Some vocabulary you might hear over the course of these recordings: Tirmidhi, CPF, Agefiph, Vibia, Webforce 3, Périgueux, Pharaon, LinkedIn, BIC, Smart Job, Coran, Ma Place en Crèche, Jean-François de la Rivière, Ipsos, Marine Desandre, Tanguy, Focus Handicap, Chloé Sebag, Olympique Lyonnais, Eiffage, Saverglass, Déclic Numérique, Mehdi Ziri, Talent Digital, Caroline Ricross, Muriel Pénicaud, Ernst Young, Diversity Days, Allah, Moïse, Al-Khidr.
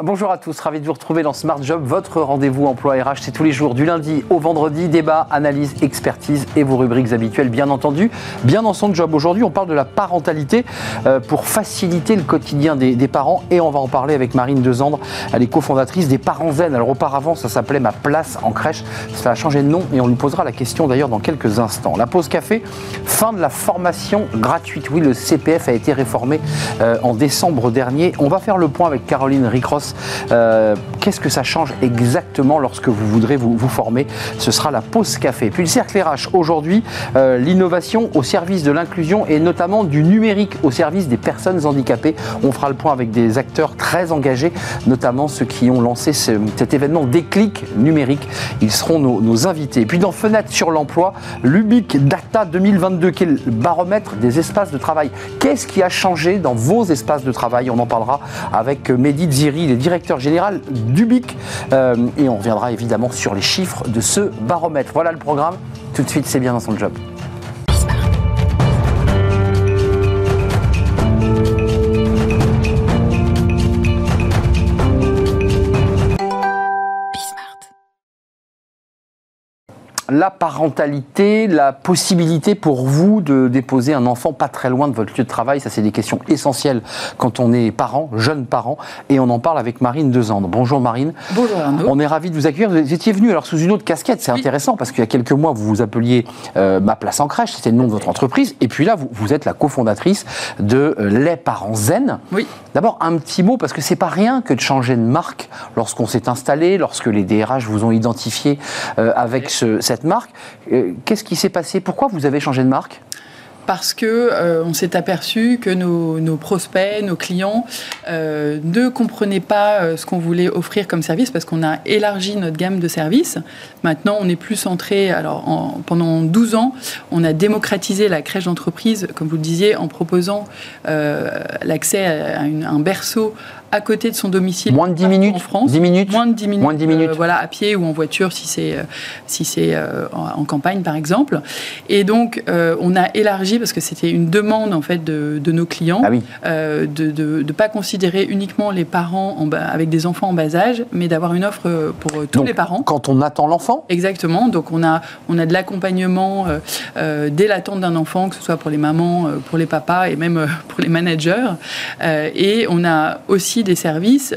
Bonjour à tous, ravi de vous retrouver dans Smart Job, votre rendez-vous emploi RH. C'est tous les jours du lundi au vendredi, débat, analyse, expertise et vos rubriques habituelles bien entendu. Bien dans son job, aujourd'hui on parle de la parentalité pour faciliter le quotidien des parents et on va en parler avec Marine Desandre, elle est cofondatrice des Parents Zen. Alors auparavant ça s'appelait Ma Place en Crèche, ça a changé de nom et on lui posera la question d'ailleurs dans quelques instants. La pause café, fin de la formation gratuite, oui le CPF a été réformé en décembre dernier. On va faire le point avec Caroline Ricross. Qu'est-ce que ça change exactement lorsque vous voudrez vous former? Ce sera la pause café. Puis le cercle RH aujourd'hui, l'innovation au service de l'inclusion et notamment du numérique au service des personnes handicapées. On fera le point avec des acteurs très engagés, notamment ceux qui ont lancé cet événement Déclic Numérique. Ils seront nos invités. Et puis dans Fenêtre sur l'emploi, l'UBIC Data 2022, qui est le baromètre des espaces de travail. Qu'est-ce qui a changé dans vos espaces de travail? On en parlera avec Mehdi Ziri, il est directeur général du BIC et on reviendra évidemment sur les chiffres de ce baromètre. Voilà le programme, tout de suite c'est bien dans son job. La parentalité, la possibilité pour vous de déposer un enfant pas très loin de votre lieu de travail, ça c'est des questions essentielles quand on est parent, jeune parent, et on en parle avec Marine Desandre. Bonjour Marine. Bonjour Arnaud. On est ravis de vous accueillir. Vous étiez venue alors sous une autre casquette, c'est intéressant parce qu'il y a quelques mois vous vous appeliez Ma Place en Crèche, c'était le nom de votre entreprise, et puis là vous êtes la cofondatrice de Les Parents Zen. Oui. D'abord un petit mot parce que c'est pas rien que de changer de marque lorsqu'on s'est installé, lorsque les DRH vous ont identifié avec cette marque. Qu'est-ce qui s'est passé? Pourquoi vous avez changé de marque? Parce qu'on s'est aperçu que nos prospects, nos clients ne comprenaient pas ce qu'on voulait offrir comme service parce qu'on a élargi notre gamme de services. Maintenant, on est plus centré. Alors, pendant 12 ans, on a démocratisé la crèche d'entreprise, comme vous le disiez, en proposant l'accès à un berceau à côté de son domicile. Moins de 10 minutes en France. 10 minutes. Moins de 10 minutes. Moins de 10 minutes. Voilà, à pied ou en voiture si c'est en campagne par exemple. Et donc on a élargi parce que c'était une demande en fait de nos clients de pas considérer uniquement les parents avec des enfants en bas âge, mais d'avoir une offre pour tous les parents. Quand on attend l'enfant. Exactement. Donc on a de l'accompagnement dès l'attente d'un enfant, que ce soit pour les mamans, pour les papas et même pour les managers. Et on a aussi des services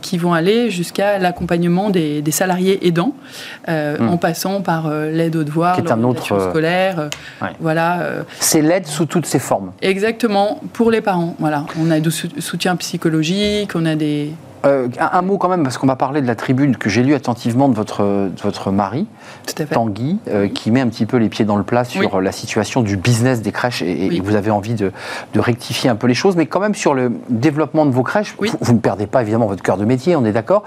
qui vont aller jusqu'à l'accompagnement des salariés aidants, en passant par l'aide aux devoirs, l'orientation scolaire. Voilà. C'est l'aide sous toutes ses formes. Exactement, pour les parents. Voilà. On a du soutien psychologique, on a des... un mot quand même, parce qu'on m'a parlé de la tribune que j'ai lue attentivement de votre mari, Tanguy, qui met un petit peu les pieds dans le plat sur la situation du business des crèches et vous avez envie de rectifier un peu les choses, mais quand même sur le développement de vos crèches, vous ne perdez pas évidemment votre cœur de métier, on est d'accord?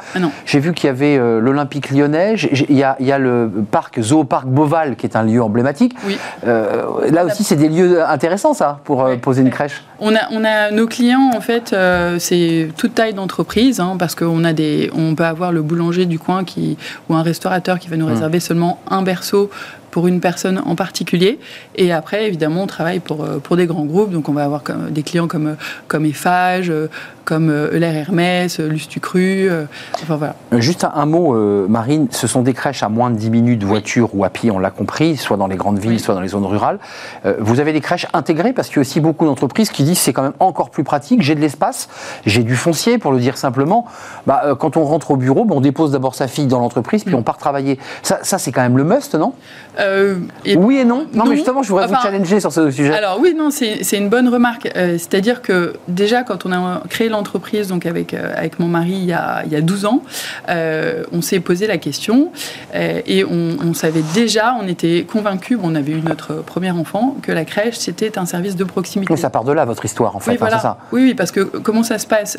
J'ai vu qu'il y avait l'Olympique Lyonnais, il y a le Zooparc Beauval qui est un lieu emblématique. Là aussi c'est des lieux intéressants ça, pour poser une crèche. On a nos clients en fait, c'est toute taille d'entreprise, parce qu'on peut avoir le boulanger du coin ou un restaurateur qui va nous réserver seulement un berceau pour une personne en particulier. Et après, évidemment, on travaille pour des grands groupes. Donc, on va avoir des clients comme Eiffage, comme Euler Hermès, Lustucru. Enfin, voilà. Juste un mot, Marine. Ce sont des crèches à moins de 10 minutes, voiture ou à pied, on l'a compris, soit dans les grandes villes, soit dans les zones rurales. Vous avez des crèches intégrées parce qu'il y a aussi beaucoup d'entreprises qui disent que c'est quand même encore plus pratique. J'ai de l'espace, j'ai du foncier, pour le dire simplement. Quand on rentre au bureau, on dépose d'abord sa fille dans l'entreprise, puis on part travailler. Ça, c'est quand même le must, non ? Oui et non. Non, mais justement, je voudrais vous challenger sur ce sujet. Alors oui, non, c'est une bonne remarque. C'est-à-dire que déjà, quand on a créé l'entreprise, donc avec mon mari il y a 12 ans, on s'est posé la question et on savait déjà, on était convaincus, on avait eu notre premier enfant, que la crèche, c'était un service de proximité. Mais ça part de là, votre histoire, en fait. Oui, voilà. C'est ça. Oui, parce que comment ça se passe?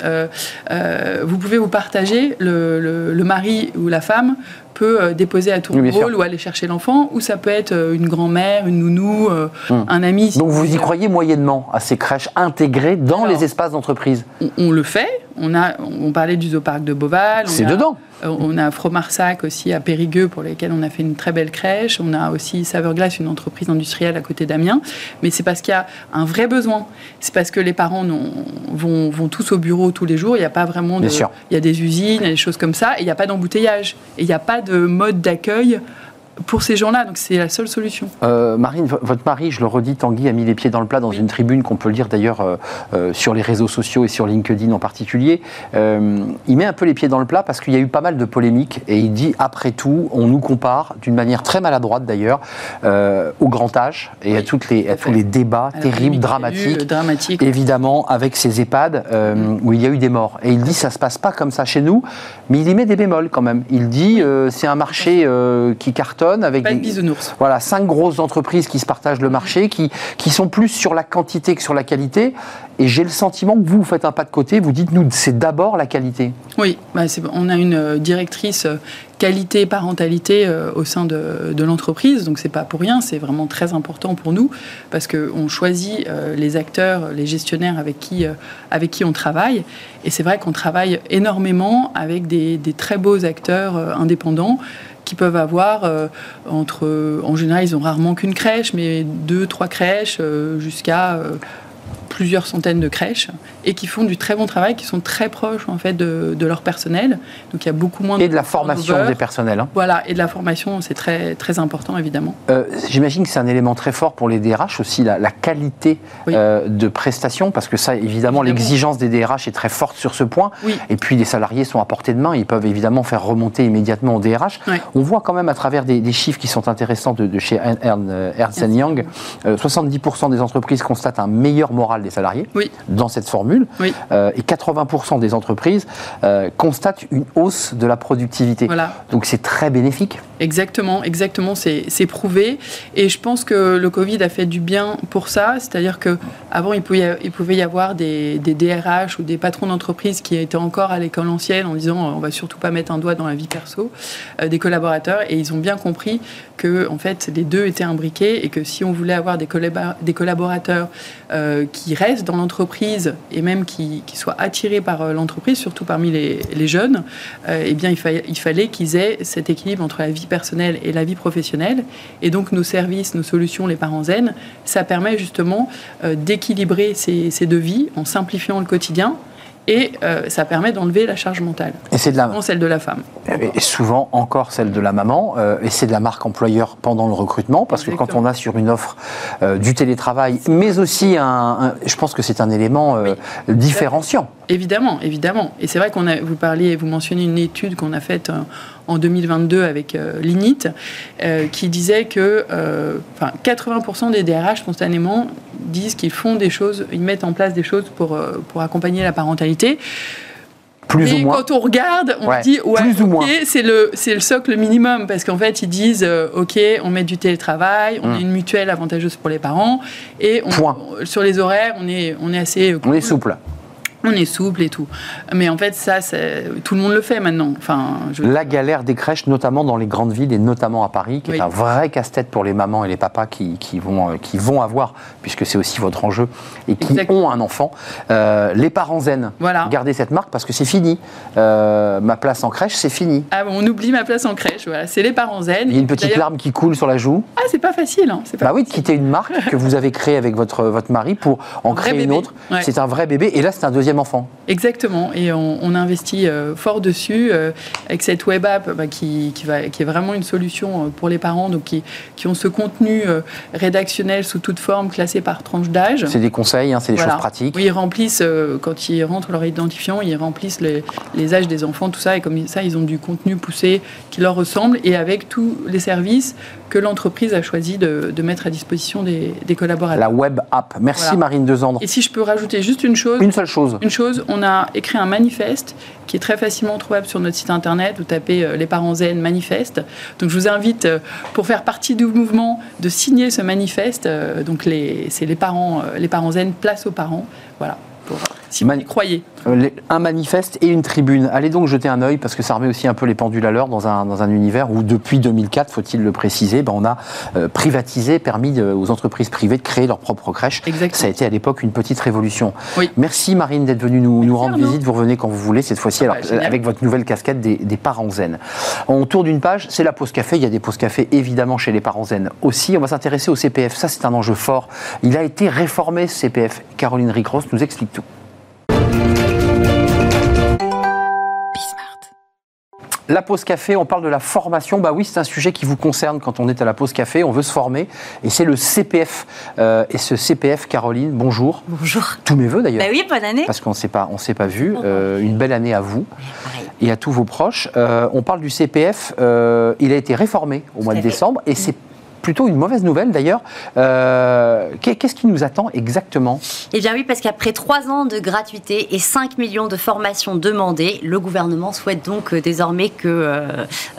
Vous pouvez vous partager, le mari ou la femme peut déposer à tour de rôle ou aller chercher l'enfant, ou ça peut être une grand-mère, une nounou, un ami. Donc vous y croyez moyennement à ces crèches intégrées dans les espaces d'entreprise? On le fait, on parlait du Zooparc de Beauval. C'est dedans. On a Fromarsac aussi à Périgueux, pour lesquels on a fait une très belle crèche. On a aussi Saverglass, une entreprise industrielle à côté d'Amiens. Mais c'est parce qu'il y a un vrai besoin. C'est parce que les parents vont tous au bureau tous les jours. Il n'y a pas vraiment de... Il y a des usines, il y a des choses comme ça. Et il n'y a pas d'embouteillage. Et il n'y a pas de mode d'accueil pour ces gens-là. Donc c'est la seule solution. Marine, votre mari, je le redis, Tanguy, a mis les pieds dans le plat dans une tribune qu'on peut lire d'ailleurs sur les réseaux sociaux et sur LinkedIn en particulier. Il met un peu les pieds dans le plat parce qu'il y a eu pas mal de polémiques et il dit, après tout, on nous compare d'une manière très maladroite d'ailleurs au grand âge et à, tous les débats terribles, dramatiques, évidemment, avec ces EHPAD où il y a eu des morts. Et il dit, ça ne se passe pas comme ça chez nous, mais il y met des bémols quand même. Il dit, c'est un marché qui cartonne, avec pas de bisounours. Voilà, 5 grosses entreprises qui se partagent le marché, qui sont plus sur la quantité que sur la qualité. Et j'ai le sentiment que vous faites un pas de côté, vous dites, nous, c'est d'abord la qualité. Oui, on a une directrice qualité-parentalité au sein de l'entreprise, donc c'est pas pour rien, c'est vraiment très important pour nous, parce qu'on choisit les acteurs, les gestionnaires avec qui on travaille, et c'est vrai qu'on travaille énormément avec des très beaux acteurs indépendants, qui peuvent avoir en général, ils ont rarement qu'une crèche, mais 2-3 crèches jusqu'à plusieurs centaines de crèches, et qui font du très bon travail, qui sont très proches en fait de leur personnel. Donc il y a beaucoup moins de la formation des personnels. Hein. Voilà, et de la formation, c'est très très important évidemment. J'imagine que c'est un élément très fort pour les DRH aussi, la qualité de prestation, parce que ça évidemment l'exigence des DRH est très forte sur ce point. Oui. Et puis les salariés sont à portée de main, ils peuvent évidemment faire remonter immédiatement au DRH. Oui. On voit quand même à travers des chiffres qui sont intéressants de chez Ernst Young, 70% des entreprises constatent un meilleur moral des salariés dans cette formule et 80% des entreprises constatent une hausse de la productivité. Voilà. Donc c'est très bénéfique. Exactement, c'est prouvé, et je pense que le Covid a fait du bien pour ça, c'est-à-dire qu'avant il pouvait y avoir des DRH ou des patrons d'entreprise qui étaient encore à l'école ancienne en disant on va surtout pas mettre un doigt dans la vie perso des collaborateurs, et ils ont bien compris que en fait les deux étaient imbriqués et que si on voulait avoir des collaborateurs qui restent dans l'entreprise et même qui soient attirés par l'entreprise, surtout parmi les jeunes, eh bien il fallait qu'ils aient cet équilibre entre la vie personnelle et la vie professionnelle. Et donc nos services, nos solutions, les parents zen, ça permet justement d'équilibrer ces deux vies en simplifiant le quotidien, et ça permet d'enlever la charge mentale. Et c'est souvent celle de la femme. Et souvent encore celle de la maman, et c'est de la marque employeur pendant le recrutement, parce que quand on a sur une offre du télétravail, mais aussi je pense que c'est un élément différenciant. Évidemment. Et c'est vrai vous mentionnez une étude qu'on a faite en 2022 avec l'INIT, qui disait que 80% des DRH spontanément disent qu'ils font des choses, ils mettent en place des choses pour accompagner la parentalité. Et quand on regarde, on dit c'est le socle minimum, parce qu'en fait ils disent on met du télétravail, on a une mutuelle avantageuse pour les parents, et sur les horaires on est assez cool. On est souple et tout. Mais en fait, tout le monde le fait maintenant. La galère des crèches, notamment dans les grandes villes et notamment à Paris, qui est un vrai casse-tête pour les mamans et les papas qui vont avoir, puisque c'est aussi votre enjeu, et qui ont un enfant. Les parents zen, gardez cette marque parce que c'est fini. Ma place en crèche, c'est fini. Ah bon, on oublie ma place en crèche, voilà. C'est les parents zen. Il y a une petite larme qui coule sur la joue. Ah, c'est pas facile. Hein. C'est pas facile. Oui, de quitter une marque que vous avez créée avec votre mari pour en créer une autre. Ouais. C'est un vrai bébé. Et là, c'est un deuxième enfant. Exactement, et on investit fort dessus avec cette web app qui est vraiment une solution pour les parents, donc qui ont ce contenu rédactionnel sous toute forme, classé par tranche d'âge. C'est des conseils, c'est des choses pratiques. Oui, ils remplissent, quand ils rentrent leur identifiant, ils remplissent les âges des enfants, tout ça, et comme ça, ils ont du contenu poussé qui leur ressemble, et avec tous les services que l'entreprise a choisi de mettre à disposition des collaborateurs. La web app. Merci Marine Desandre. Et si je peux rajouter juste une chose. Une seule chose. On a écrit un manifeste qui est très facilement trouvable sur notre site internet. Vous tapez les parents zen manifeste. Donc je vous invite, pour faire partie du mouvement, de signer ce manifeste. Donc c'est les parents zen, place aux parents. Voilà. Pour Simone, croyez. Un manifeste et une tribune. Allez donc jeter un œil, parce que ça remet aussi un peu les pendules à l'heure dans un univers où, depuis 2004, faut-il le préciser, on a privatisé, permis aux entreprises privées de créer leur propre crèche. Exactement. Ça a été à l'époque une petite révolution. Oui. Merci Marine d'être venue nous rendre visite. Vous revenez quand vous voulez, cette fois-ci, avec votre nouvelle casquette des parents zen. On tourne une page, c'est la pause café. Il y a des pauses café évidemment chez les parents zen aussi. On va s'intéresser au CPF. Ça, c'est un enjeu fort. Il a été réformé, ce CPF. Caroline Ricross nous explique tout. La pause café, on parle de la formation. Bah oui, c'est un sujet qui vous concerne quand on est à la pause café. On veut se former et c'est le CPF. Et ce CPF, Caroline, bonjour. Bonjour. Tous mes voeux d'ailleurs. Bah oui, bonne année. Parce qu'on ne s'est pas vu. Une belle année à vous et à tous vos proches. On parle du CPF. Il a été réformé au mois de décembre et c'est plutôt une mauvaise nouvelle d'ailleurs. Qu'est-ce qui nous attend exactement ? Eh bien oui, parce qu'après 3 ans de gratuité et 5 millions de formations demandées, le gouvernement souhaite donc désormais que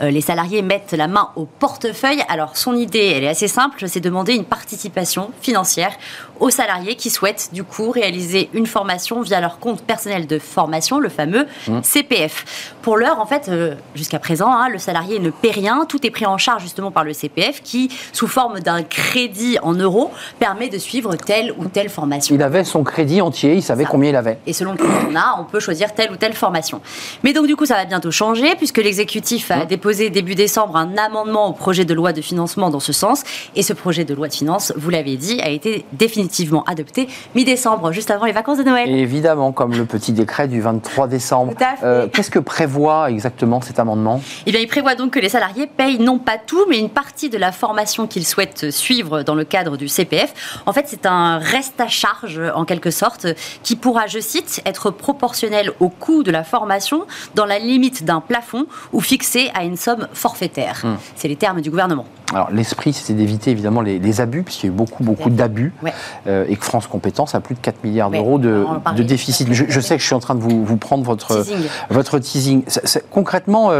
les salariés mettent la main au portefeuille. Alors son idée, elle est assez simple, c'est demander une participation financière aux salariés qui souhaitent du coup réaliser une formation via leur compte personnel de formation, le fameux CPF. Pour l'heure, en fait, jusqu'à présent, le salarié ne paie rien, tout est pris en charge justement par le CPF qui, sous forme d'un crédit en euros, permet de suivre telle ou telle formation. Il avait son crédit entier, il savait combien il avait. Et selon combien on a, on peut choisir telle ou telle formation. Mais donc du coup, ça va bientôt changer, puisque l'exécutif a déposé début décembre un amendement au projet de loi de financement dans ce sens. Et ce projet de loi de finance, vous l'avez dit, a été définitivement adopté mi-décembre, juste avant les vacances de Noël. Et évidemment, comme le petit décret du 23 décembre. Tout à fait. Qu'est-ce que prévoit exactement cet amendement ? Eh bien, il prévoit donc que les salariés payent non pas tout, mais une partie de la formation qu'ils souhaitent suivre dans le cadre du CPF. En fait, c'est un reste à charge, en quelque sorte, qui pourra, je cite, être proportionnel au coût de la formation dans la limite d'un plafond ou fixé à une somme forfaitaire. C'est les termes du gouvernement. Alors, l'esprit, c'était d'éviter évidemment les abus, puisqu'il y a eu beaucoup d'abus, et que France Compétences a plus de 4 milliards d'euros de déficit. Je sais que je suis en train de vous prendre votre teasing. Concrètement,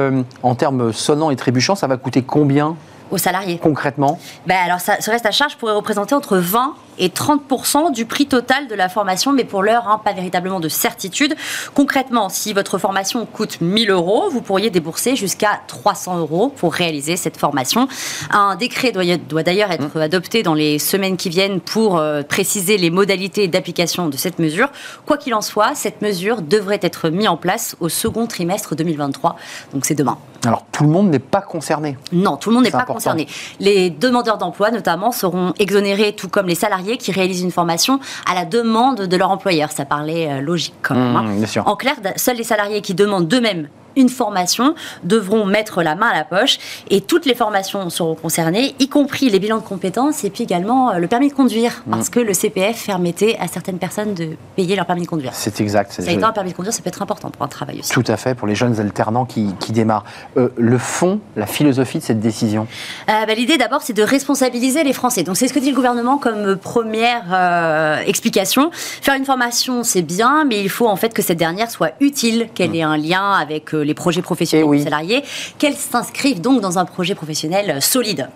en termes sonnants et trébuchants, ça va coûter combien aux salariés? Concrètement, alors ce reste à charge pourrait représenter entre 20 et 30% du prix total de la formation, mais pour l'heure, pas véritablement de certitude. Concrètement, si votre formation coûte 1 000 euros, vous pourriez débourser jusqu'à 300 euros pour réaliser cette formation. Un décret doit d'ailleurs être adopté dans les semaines qui viennent pour préciser les modalités d'application de cette mesure. Quoi qu'il en soit, cette mesure devrait être mise en place au second trimestre 2023, donc c'est demain. Alors, tout le monde n'est pas concerné? Non, tout le monde n'est pas concerné. Les demandeurs d'emploi, notamment, seront exonérés, tout comme les salariés qui réalisent une formation à la demande de leur employeur. Ça paraît logique, quand même. Bien sûr. En clair, seuls les salariés qui demandent d'eux-mêmes une formation devront mettre la main à la poche, et toutes les formations seront concernées, y compris les bilans de compétences et puis également le permis de conduire, parce que le CPF permettait à certaines personnes de payer leur permis de conduire. C'est exact. Un permis de conduire, ça peut être important pour un travail aussi. Tout à fait, pour les jeunes alternants qui démarrent. Le fond, la philosophie de cette décision, l'idée d'abord, c'est de responsabiliser les Français. Donc c'est ce que dit le gouvernement comme première explication. Faire une formation, c'est bien, mais il faut en fait que cette dernière soit utile, qu'elle ait un lien avec les projets professionnels des salariés, qu'elles s'inscrivent donc dans un projet professionnel solide.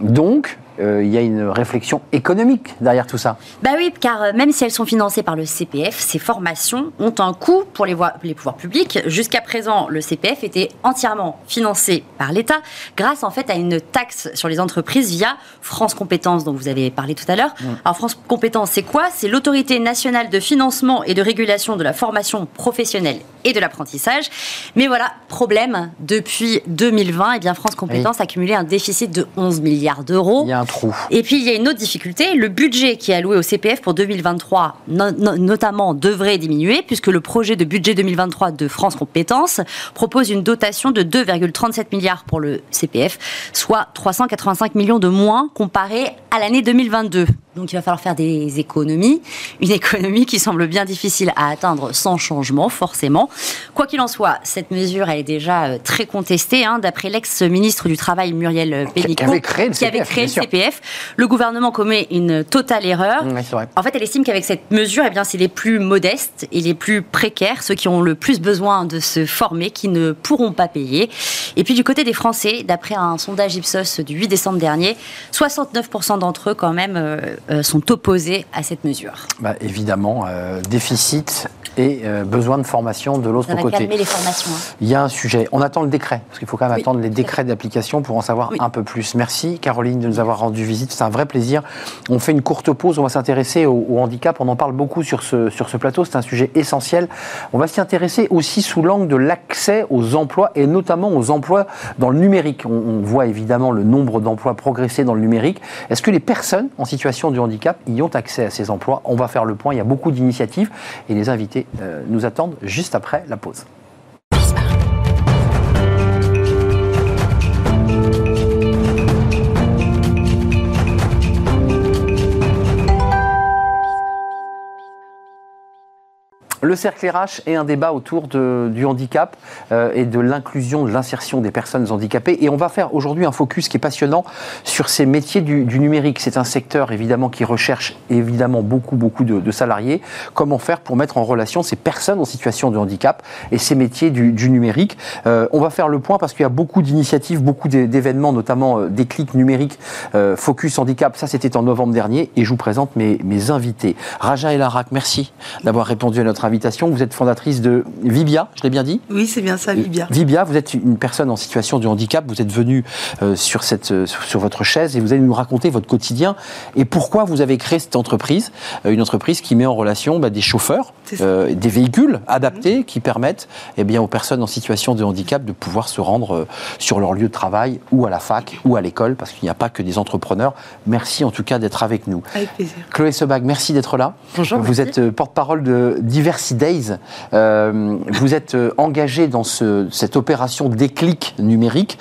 Donc, il y a une réflexion économique derrière tout ça. Bah oui, car même si elles sont financées par le CPF, ces formations ont un coût pour les pouvoirs publics. Jusqu'à présent, le CPF était entièrement financé par l'État, grâce en fait à une taxe sur les entreprises via France Compétences, dont vous avez parlé tout à l'heure. Alors France Compétences, c'est quoi ? C'est l'Autorité nationale de financement et de régulation de la formation professionnelle et de l'apprentissage. Mais voilà, problème, depuis 2020, eh bien France Compétences a cumulé un déficit de 11 milliards d'euros. Il y a un trou. Et puis, il y a une autre difficulté. Le budget qui est alloué au CPF pour 2023, notamment, devrait diminuer, puisque le projet de budget 2023 de France Compétences propose une dotation de 2,37 milliards pour le CPF, soit 385 millions de moins comparé à l'année 2022. Donc, il va falloir faire des économies. Une économie qui semble bien difficile à atteindre sans changement, forcément. Quoi qu'il en soit, cette mesure, elle est déjà très contestée. D'après l'ex-ministre du Travail, Muriel Pénicaud, qui avait créé le CPF, le gouvernement commet une totale erreur. En fait, elle estime qu'avec cette mesure, eh bien, c'est les plus modestes et les plus précaires, ceux qui ont le plus besoin de se former, qui ne pourront pas payer. Et puis, du côté des Français, d'après un sondage Ipsos du 8 décembre dernier, 69% d'entre eux, quand même, sont opposés à cette mesure. Bah, évidemment, déficit et besoin de formation de l'autre côté. Les formations, hein. Il y a un sujet. On attend le décret, parce qu'il faut quand même attendre les décrets d'application pour en savoir un peu plus. Merci Caroline de nous avoir rendu visite, c'est un vrai plaisir. On fait une courte pause, on va s'intéresser au handicap, on en parle beaucoup sur ce plateau, c'est un sujet essentiel. On va s'y intéresser aussi sous l'angle de l'accès aux emplois, et notamment aux emplois dans le numérique. On voit évidemment le nombre d'emplois progresser dans le numérique. Est-ce que les personnes en situation de handicap y ont accès à ces emplois? On va faire le point, il y a beaucoup d'initiatives, et les invités nous attendent juste après la pause. Le cercle RH est un débat autour du handicap et de l'inclusion, de l'insertion des personnes handicapées. Et on va faire aujourd'hui un focus qui est passionnant sur ces métiers du numérique. C'est un secteur évidemment qui recherche évidemment beaucoup de salariés. Comment faire pour mettre en relation ces personnes en situation de handicap et ces métiers du numérique? On va faire le point parce qu'il y a beaucoup d'initiatives, beaucoup d'événements, notamment Déclic Numérique, Focus Handicap. Ça, c'était en novembre dernier et je vous présente mes invités. Raja Elarak, merci d'avoir répondu à notre invitation. Vous êtes fondatrice de Vibia, je l'ai bien dit? Oui, c'est bien ça, Vibia. Vibia, vous êtes une personne en situation de handicap, vous êtes venue sur votre chaise et vous allez nous raconter votre quotidien et pourquoi vous avez créé cette entreprise, une entreprise qui met en relation des chauffeurs, des véhicules adaptés qui permettent aux personnes en situation de handicap de pouvoir se rendre sur leur lieu de travail ou à la fac ou à l'école, parce qu'il n'y a pas que des entrepreneurs. Merci en tout cas d'être avec nous. Avec plaisir. Chloé Sebag, merci d'être là. Bonjour. Vous êtes porte-parole de Diversity Days, vous êtes engagé dans cette opération Déclic Numérique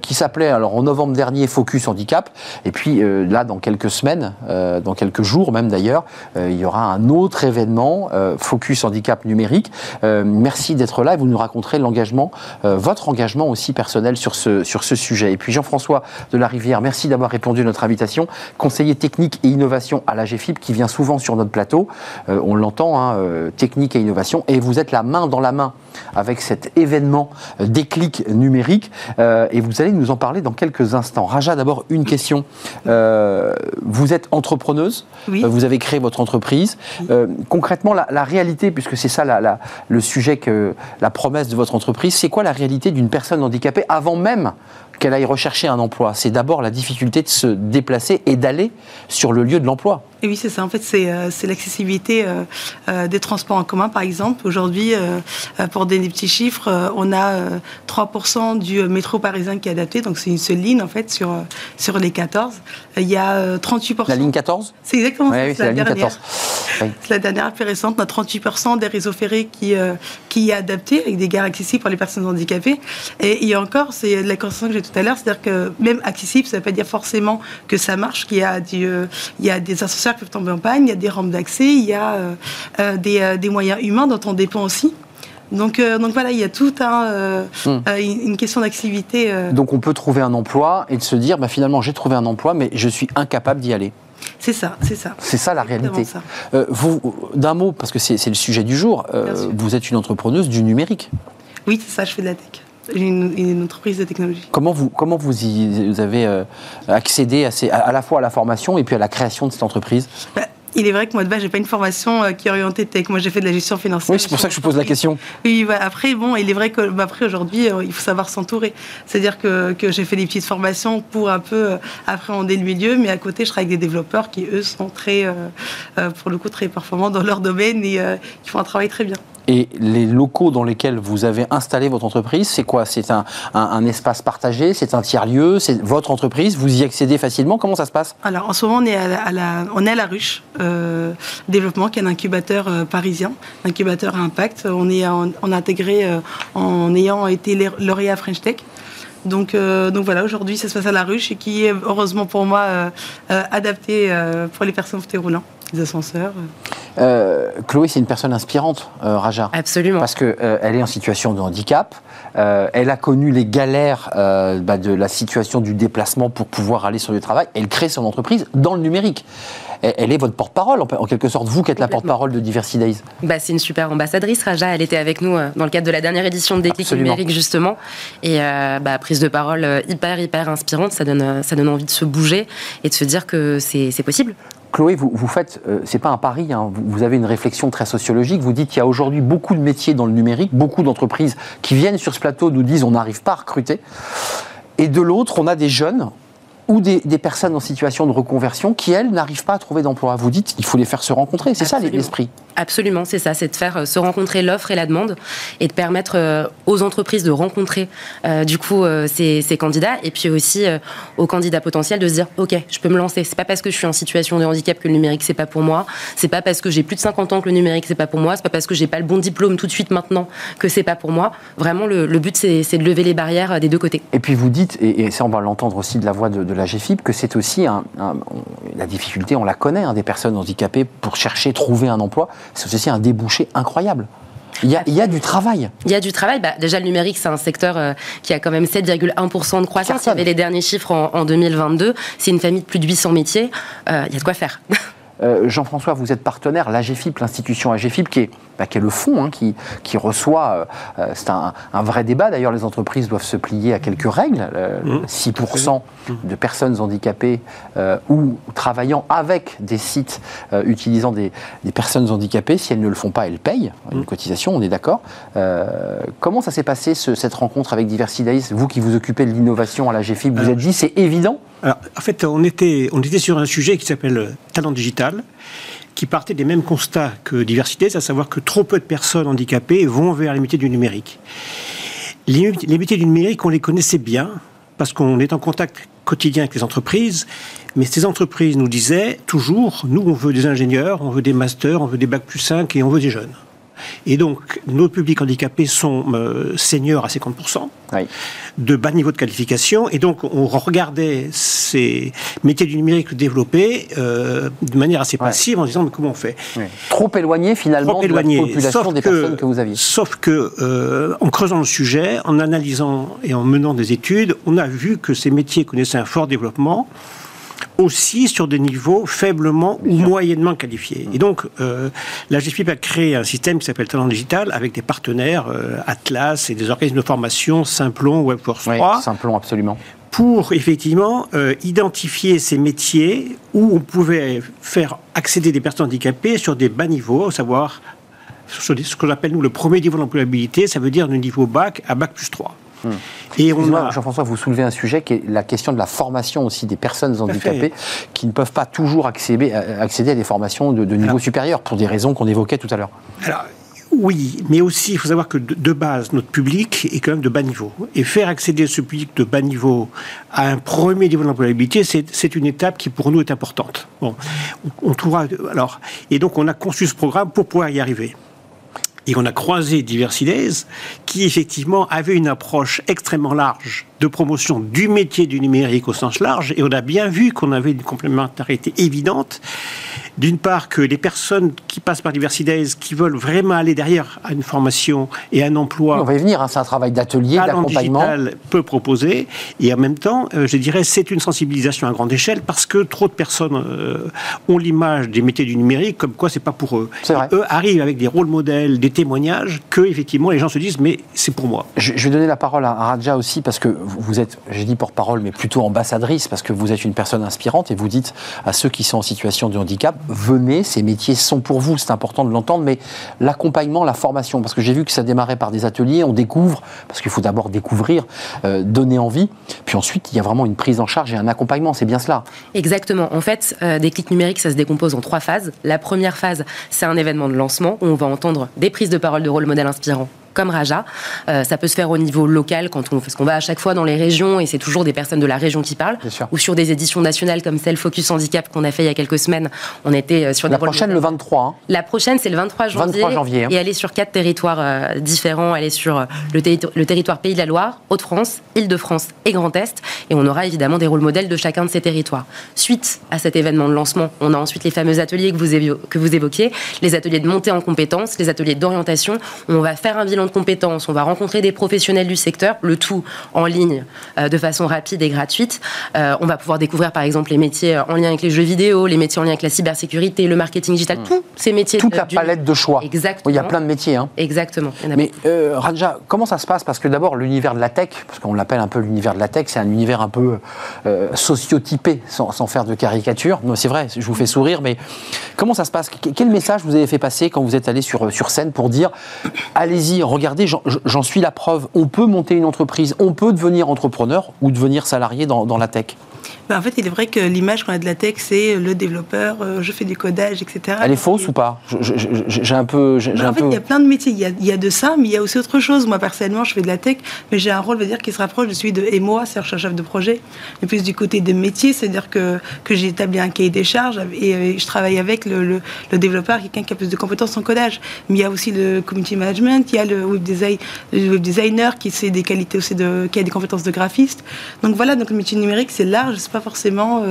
qui s'appelait alors en novembre dernier Focus Handicap, et puis là dans quelques semaines, dans quelques jours même d'ailleurs, il y aura un autre événement Focus Handicap Numérique. Merci d'être là et vous nous raconterez l'engagement, votre engagement aussi personnel sur ce sujet. Et puis Jean-François de la Rivière, merci d'avoir répondu à notre invitation, conseiller technique et innovation à l'Agefiph qui vient souvent sur notre plateau, on l'entend technique et innovation, et vous êtes la main dans la main avec cet événement Déclic Numérique et vous allez nous en parler dans quelques instants. Raja, d'abord une question, vous êtes entrepreneuse, vous avez créé votre entreprise, concrètement la réalité, puisque c'est ça le sujet, la promesse de votre entreprise, c'est quoi la réalité d'une personne handicapée avant même qu'elle aille rechercher un emploi? C'est d'abord la difficulté de se déplacer et d'aller sur le lieu de l'emploi. Et oui, c'est ça. En fait, c'est l'accessibilité des transports en commun, par exemple. Aujourd'hui, pour donner des petits chiffres, on a 3% du métro parisien qui est adapté. Donc, c'est une seule ligne, en fait, sur les 14. Il y a 38%... La ligne 14 ? C'est exactement ça. Oui, c'est la ligne 14. Oui. C'est la dernière, plus récente. On a 38% des réseaux ferrés qui est adapté, avec des gares accessibles pour les personnes handicapées. Et il y a encore, c'est la constatation que j'ai tout à l'heure, c'est-à-dire que même accessible, ça ne veut pas dire forcément que ça marche, il y a des associations peuvent tomber en panne, il y a des rampes d'accès, il y a des moyens humains dont on dépend aussi. Donc voilà, il y a tout une question d'activité. Donc on peut trouver un emploi et de se dire, finalement j'ai trouvé un emploi mais je suis incapable d'y aller. C'est ça. C'est ça la réalité. Ça. Vous, d'un mot, parce que c'est le sujet du jour, vous êtes une entrepreneuse du numérique. Oui, c'est ça, je fais de la tech. Une entreprise de technologie. Comment vous avez accédé à la fois à la formation et puis à la création de cette entreprise? Il est vrai que moi, de base, j'ai pas une formation qui est orientée tech. Moi, j'ai fait de la gestion financière. Oui, c'est pour ça que je vous pose la question. Oui, après, il est vrai qu'après, aujourd'hui, il faut savoir s'entourer. C'est-à-dire que j'ai fait des petites formations pour un peu appréhender le milieu, mais à côté, je travaille avec des développeurs qui, eux, sont très performants dans leur domaine et qui font un travail très bien. Et les locaux dans lesquels vous avez installé votre entreprise, c'est quoi? C'est un espace partagé? C'est un tiers-lieu? C'est votre entreprise? Vous y accédez facilement? Comment ça se passe? Alors, en ce moment, on est à La Ruche, développement, qui est un incubateur parisien, incubateur à impact. On a intégré en ayant été lauréat French Tech. Donc voilà, aujourd'hui, ça se passe à La Ruche et qui est, heureusement pour moi, adapté pour les personnes en fauteuil roulant. Des ascenseurs. Chloé, c'est une personne inspirante, Raja. Absolument. Parce qu'elle est en situation de handicap. Elle a connu les galères de la situation du déplacement pour pouvoir aller sur le travail. Elle crée son entreprise dans le numérique. Elle est votre porte-parole, en quelque sorte, vous qui êtes la porte-parole de Diversity Days. C'est une super ambassadrice, Raja. Elle était avec nous dans le cadre de la dernière édition de Déclic Numérique, justement. Et prise de parole hyper inspirante. Ça donne envie de se bouger et de se dire que c'est possible. Chloé, vous faites, c'est pas un pari, hein, vous avez une réflexion très sociologique, vous dites qu'il y a aujourd'hui beaucoup de métiers dans le numérique, beaucoup d'entreprises qui viennent sur ce plateau, nous disent on n'arrive pas à recruter, et de l'autre on a des jeunes ou des personnes en situation de reconversion qui, elles, n'arrivent pas à trouver d'emploi. Vous dites, il faut les faire se rencontrer. C'est ça, l'esprit. Absolument, c'est ça. C'est de faire se rencontrer l'offre et la demande et de permettre aux entreprises de rencontrer, du coup, ces candidats et puis aussi aux candidats potentiels de se dire, OK, je peux me lancer. C'est pas parce que je suis en situation de handicap que le numérique, c'est pas pour moi. C'est pas parce que j'ai plus de 50 ans que le numérique, c'est pas pour moi. C'est pas parce que j'ai pas le bon diplôme tout de suite maintenant que c'est pas pour moi. Vraiment, le but, c'est de lever les barrières des deux côtés. Et puis, vous dites, et ça, on va l'entendre aussi de la voix de l'Agefiph, que c'est aussi la difficulté, on la connaît, des personnes handicapées pour chercher, trouver un emploi, c'est aussi un débouché incroyable. Il y a du travail. Il y a du travail. Bah, déjà, le numérique, c'est un secteur qui a quand même 7,1% de croissance. Il y avait les derniers chiffres en 2022. C'est une famille de plus de 800 métiers. Il y a de quoi faire. Jean-François, vous êtes partenaire, l'Agefiph, l'institution Agefiph, qui est le fonds, qui reçoit, c'est un vrai débat, d'ailleurs les entreprises doivent se plier à quelques règles, 6% de personnes handicapées ou travaillant avec des sites utilisant des personnes handicapées, si elles ne le font pas, elles payent une cotisation, on est d'accord. Comment ça s'est passé cette rencontre avec Diversity Days, vous qui vous occupez de l'innovation à l'Agefiph, vous êtes dit c'est évident? Alors, en fait, on était sur un sujet qui s'appelle Talent Digital, qui partait des mêmes constats que Diversité, à savoir que trop peu de personnes handicapées vont vers les métiers du numérique. Les métiers du numérique, on les connaissait bien, parce qu'on est en contact quotidien avec les entreprises, mais ces entreprises nous disaient toujours, nous on veut des ingénieurs, on veut des masters, on veut des bacs plus 5 et on veut des jeunes. Et donc, nos publics handicapés sont seniors à 50%, oui, de bas niveau de qualification. Et donc, on regardait ces métiers du numérique développés de manière assez passive, en disant, mais comment on fait ? Trop éloigné, finalement, de la population des personnes que vous aviez. Sauf que, en creusant le sujet, en analysant et en menant des études, on a vu que ces métiers connaissaient un fort développement, aussi sur des niveaux faiblement ou moyennement qualifiés. Et donc, l'Agefiph a créé un système qui s'appelle Talent Digital, avec des partenaires, Atlas et des organismes de formation, Simplon, Webforce 3. Oui, Simplon, absolument. Pour, effectivement, identifier ces métiers où on pouvait faire accéder des personnes handicapées sur des bas niveaux, à savoir ce qu'on appelle, nous, le premier niveau d'employabilité, ça veut dire le niveau bac à bac plus 3. Et Jean-François, vous soulevez un sujet qui est la question de la formation aussi des personnes handicapées qui ne peuvent pas toujours accéder à des formations de niveau supérieur pour des raisons qu'on évoquait tout à l'heure. Alors, oui, mais aussi il faut savoir que de base, notre public est quand même de bas niveau. Et faire accéder ce public de bas niveau à un premier niveau d'employabilité, c'est une étape qui pour nous est importante. Bon, on trouvera, alors, et donc on a conçu ce programme pour pouvoir y arriver. Et on a croisé Diversity Days, qui effectivement avait une approche extrêmement large de promotion du métier du numérique au sens large, et on a bien vu qu'on avait une complémentarité évidente. D'une part, que les personnes qui passent par Diversity Days, qui veulent vraiment aller derrière à une formation et à un emploi... On va y venir, c'est un travail d'atelier, d'accompagnement. Talent Digital peut proposer, et en même temps, je dirais, c'est une sensibilisation à grande échelle, parce que trop de personnes ont l'image des métiers du numérique, comme quoi c'est pas pour eux. C'est vrai. Eux arrivent avec des rôles modèles, des témoignages, que, effectivement, les gens se disent, mais c'est pour moi. Je vais donner la parole à Raja aussi, parce que vous êtes, j'ai dit porte-parole, mais plutôt ambassadrice, parce que vous êtes une personne inspirante, et vous dites à ceux qui sont en situation de handicap, venez, ces métiers sont pour vous, c'est important de l'entendre, mais l'accompagnement, la formation, parce que j'ai vu que ça démarrait par des ateliers, on découvre, parce qu'il faut d'abord découvrir, donner envie, puis ensuite il y a vraiment une prise en charge et un accompagnement, c'est bien cela. Exactement, en fait, Déclic Numérique, ça se décompose en 3 phases. La première phase, c'est un événement de lancement, où on va entendre des prises de parole de rôle modèle inspirant, comme Raja. Ça peut se faire au niveau local, parce qu'on va à chaque fois dans les régions, et c'est toujours des personnes de la région qui parlent, ou sur des éditions nationales comme celle Focus Handicap qu'on a fait il y a quelques semaines. On était sur la prochaine le 23. La prochaine, c'est le 23 janvier. Et elle est sur 4 territoires différents. Elle est sur le territoire Pays de la Loire, Hauts-de-France, Île-de-France et Grand Est. Et on aura évidemment des rôles modèles de chacun de ces territoires. Suite à cet événement de lancement, on a ensuite les fameux ateliers que vous évoquiez, les ateliers de montée en compétences, les ateliers d'orientation. On va faire un bilan de compétences, on va rencontrer des professionnels du secteur, le tout en ligne de façon rapide et gratuite. On va pouvoir découvrir par exemple les métiers en lien avec les jeux vidéo, les métiers en lien avec la cybersécurité, le marketing digital, tous ces métiers. Toute la palette de choix. Exactement. Oui, il y a plein de métiers. Hein. Exactement. Mais Raja, comment ça se passe? Parce que d'abord, l'univers de la tech, parce qu'on l'appelle un peu l'univers de la tech, c'est un univers un peu sociotypé, sans faire de caricature. Non, c'est vrai, je vous fais sourire, mais comment ça se passe? Quel message vous avez fait passer quand vous êtes allé sur scène pour dire « Allez-y, regardez, j'en suis la preuve, on peut monter une entreprise, on peut devenir entrepreneur ou devenir salarié dans la tech ». Ben en fait, il est vrai que l'image qu'on a de la tech, c'est le développeur, je fais du codage, etc. Elle est fausse ou pas? J'ai un peu... En fait, il y a plein de métiers. Il y a de ça, mais il y a aussi autre chose. Moi, personnellement, je fais de la tech, mais j'ai un rôle, dire, qui se rapproche de celui de MOA, c'est-à-dire chef de projet, mais plus du côté des métiers, c'est-à-dire que j'ai établi un cahier des charges et je travaille avec le développeur, quelqu'un qui a plus de compétences en codage. Mais il y a aussi le community management, il y a le web designer qui sait des qualités aussi, qui a des compétences de graphiste. Donc voilà, donc le métier numérique, c'est large, c'est pas forcément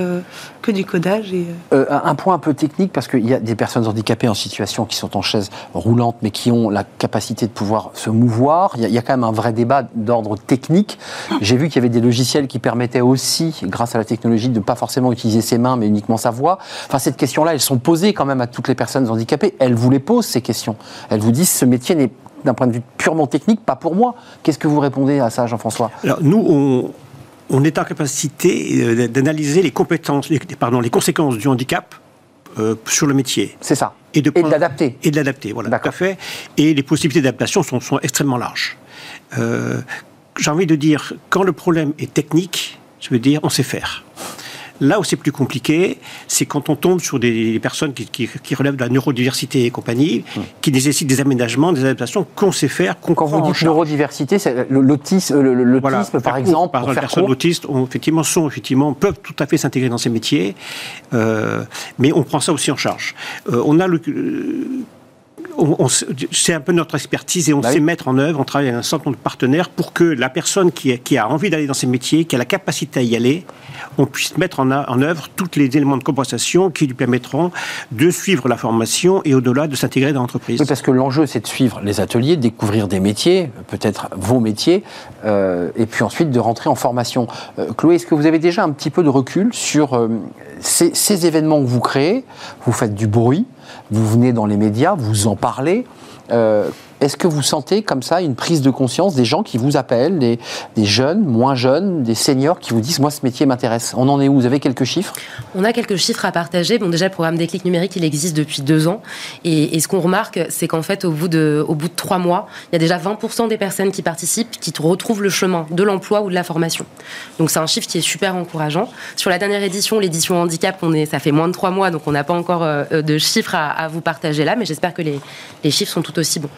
que du codage. Un point un peu technique, parce qu'il y a des personnes handicapées en situation qui sont en chaise roulante, mais qui ont la capacité de pouvoir se mouvoir. Il y a quand même un vrai débat d'ordre technique. J'ai vu qu'il y avait des logiciels qui permettaient aussi, grâce à la technologie, de ne pas forcément utiliser ses mains, mais uniquement sa voix. Enfin, cette question-là, elles sont posées quand même à toutes les personnes handicapées. Elles vous les posent, ces questions. Elles vous disent, ce métier n'est, d'un point de vue purement technique, pas pour moi. Qu'est-ce que vous répondez à ça, Jean-François? Alors, nous, on est en capacité d'analyser les conséquences du handicap sur le métier. C'est ça. Et de l'adapter. Et de l'adapter, voilà, tout à fait. Et les possibilités d'adaptation sont extrêmement larges. J'ai envie de dire, quand le problème est technique, je veux dire, on sait faire. Là où c'est plus compliqué, c'est quand on tombe sur des personnes qui relèvent de la neurodiversité et compagnie, qui nécessitent des aménagements, des adaptations qu'on sait faire, qu'on prend en charge. Quand vous dites neurodiversité, c'est l'autisme, voilà, par exemple. Par exemple, les personnes autistes peuvent tout à fait s'intégrer dans ces métiers, mais on prend ça aussi en charge. C'est un peu notre expertise et on sait mettre en œuvre, on travaille avec un certain nombre de partenaires pour que la personne qui a envie d'aller dans ces métiers, qui a la capacité à y aller, on puisse mettre en œuvre tous les éléments de compensation qui lui permettront de suivre la formation et au-delà de s'intégrer dans l'entreprise. Oui, parce que l'enjeu c'est de suivre les ateliers, de découvrir des métiers, peut-être vos métiers, et puis ensuite de rentrer en formation. Chloé, est-ce que vous avez déjà un petit peu de recul sur ces événements que vous créez? Vous faites du bruit, vous venez dans les médias, vous en parlez. Est-ce que vous sentez comme ça une prise de conscience des gens qui vous appellent, des jeunes, moins jeunes, des seniors qui vous disent « moi ce métier m'intéresse ». On en est où? Vous avez quelques chiffres? On a quelques chiffres à partager. Bon, déjà le programme Déclic Numérique il existe depuis 2 ans et ce qu'on remarque c'est qu'en fait au bout de 3 mois il y a déjà 20% des personnes qui participent qui retrouvent le chemin de l'emploi ou de la formation. Donc c'est un chiffre qui est super encourageant. Sur la dernière édition, l'édition handicap, ça fait moins de 3 mois donc on n'a pas encore de chiffres à vous partager là, mais j'espère que les chiffres sont tout aussi bons.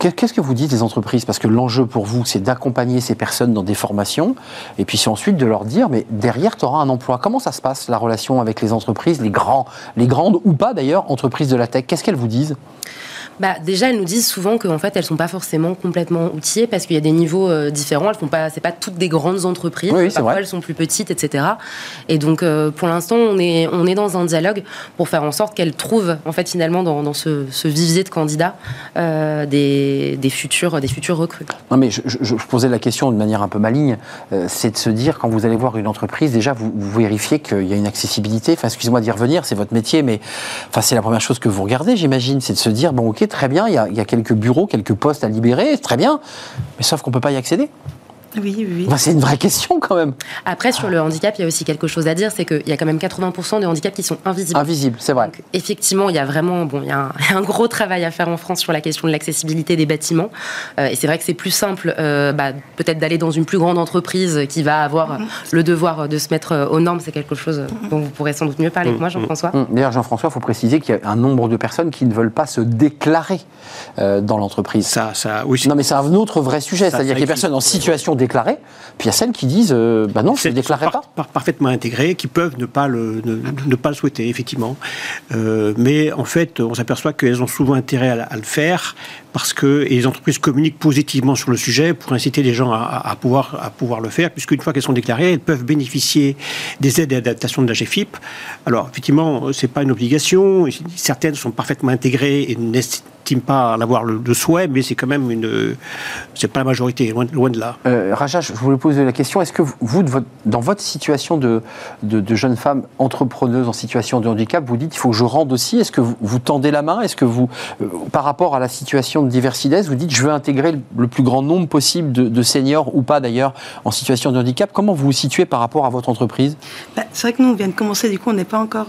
Qu'est-ce que vous dites des entreprises? Parce que l'enjeu pour vous, c'est d'accompagner ces personnes dans des formations, et puis c'est ensuite de leur dire, mais derrière, tu auras un emploi. Comment ça se passe, la relation avec les entreprises, les grandes ou pas d'ailleurs, entreprises de la tech? Qu'est-ce qu'elles vous disent? Déjà, elles nous disent souvent qu'en fait, elles ne sont pas forcément complètement outillées parce qu'il y a des niveaux différents. Ce n'est pas toutes des grandes entreprises. Oui, parfois, elles sont plus petites, etc. Et donc, pour l'instant, on est dans un dialogue pour faire en sorte qu'elles trouvent, en fait, finalement, dans ce vivier de candidats, des futurs recrues. Non, mais je posais la question de manière un peu maligne. C'est de se dire, quand vous allez voir une entreprise, déjà, vous vérifiez qu'il y a une accessibilité. Enfin, excusez-moi d'y revenir, c'est votre métier, mais enfin, c'est la première chose que vous regardez, j'imagine. C'est de se dire, bon, ok, très bien, il y a quelques bureaux, quelques postes à libérer, très bien, mais sauf qu'on ne peut pas y accéder. Oui. C'est une vraie question quand même. Après, sur le handicap, il y a aussi quelque chose à dire, c'est qu'il y a quand même 80% de handicaps qui sont invisibles. Invisibles, c'est vrai. Donc, effectivement, il y a vraiment il y a un gros travail à faire en France sur la question de l'accessibilité des bâtiments. Et c'est vrai que c'est plus simple peut-être d'aller dans une plus grande entreprise qui va avoir le devoir de se mettre aux normes. C'est quelque chose dont vous pourrez sans doute mieux parler que moi, Jean-François. D'ailleurs, Jean-François, il faut préciser qu'il y a un nombre de personnes qui ne veulent pas se déclarer dans l'entreprise. Oui, non, mais c'est un autre vrai sujet, c'est-à-dire qu'il y a des personnes en situation déclarées, puis il y a celles qui disent non, je ne déclarerai pas. Parfaitement intégrées, qui peuvent ne pas le souhaiter, effectivement. Mais en fait, on s'aperçoit qu'elles ont souvent intérêt à le faire, parce que les entreprises communiquent positivement sur le sujet pour inciter les gens à pouvoir le faire, puisqu'une fois qu'elles sont déclarées, elles peuvent bénéficier des aides et adaptations de l'Agefiph. Alors, effectivement, ce n'est pas une obligation, certaines sont parfaitement intégrées et nécessitent n'estiment pas l'avoir de souhait, mais c'est quand même une... C'est pas la majorité, loin de là. Raja, je voulais poser la question, est-ce que vous, dans votre situation de jeune femme entrepreneuse en situation de handicap, vous dites, il faut que je rende aussi, est-ce que vous tendez la main, est-ce que vous, par rapport à la situation de Diversity Days, vous dites, je veux intégrer le plus grand nombre possible de seniors, ou pas d'ailleurs, en situation de handicap, comment vous vous situez par rapport à votre entreprise? C'est vrai que nous, on vient de commencer, du coup, on n'est pas encore...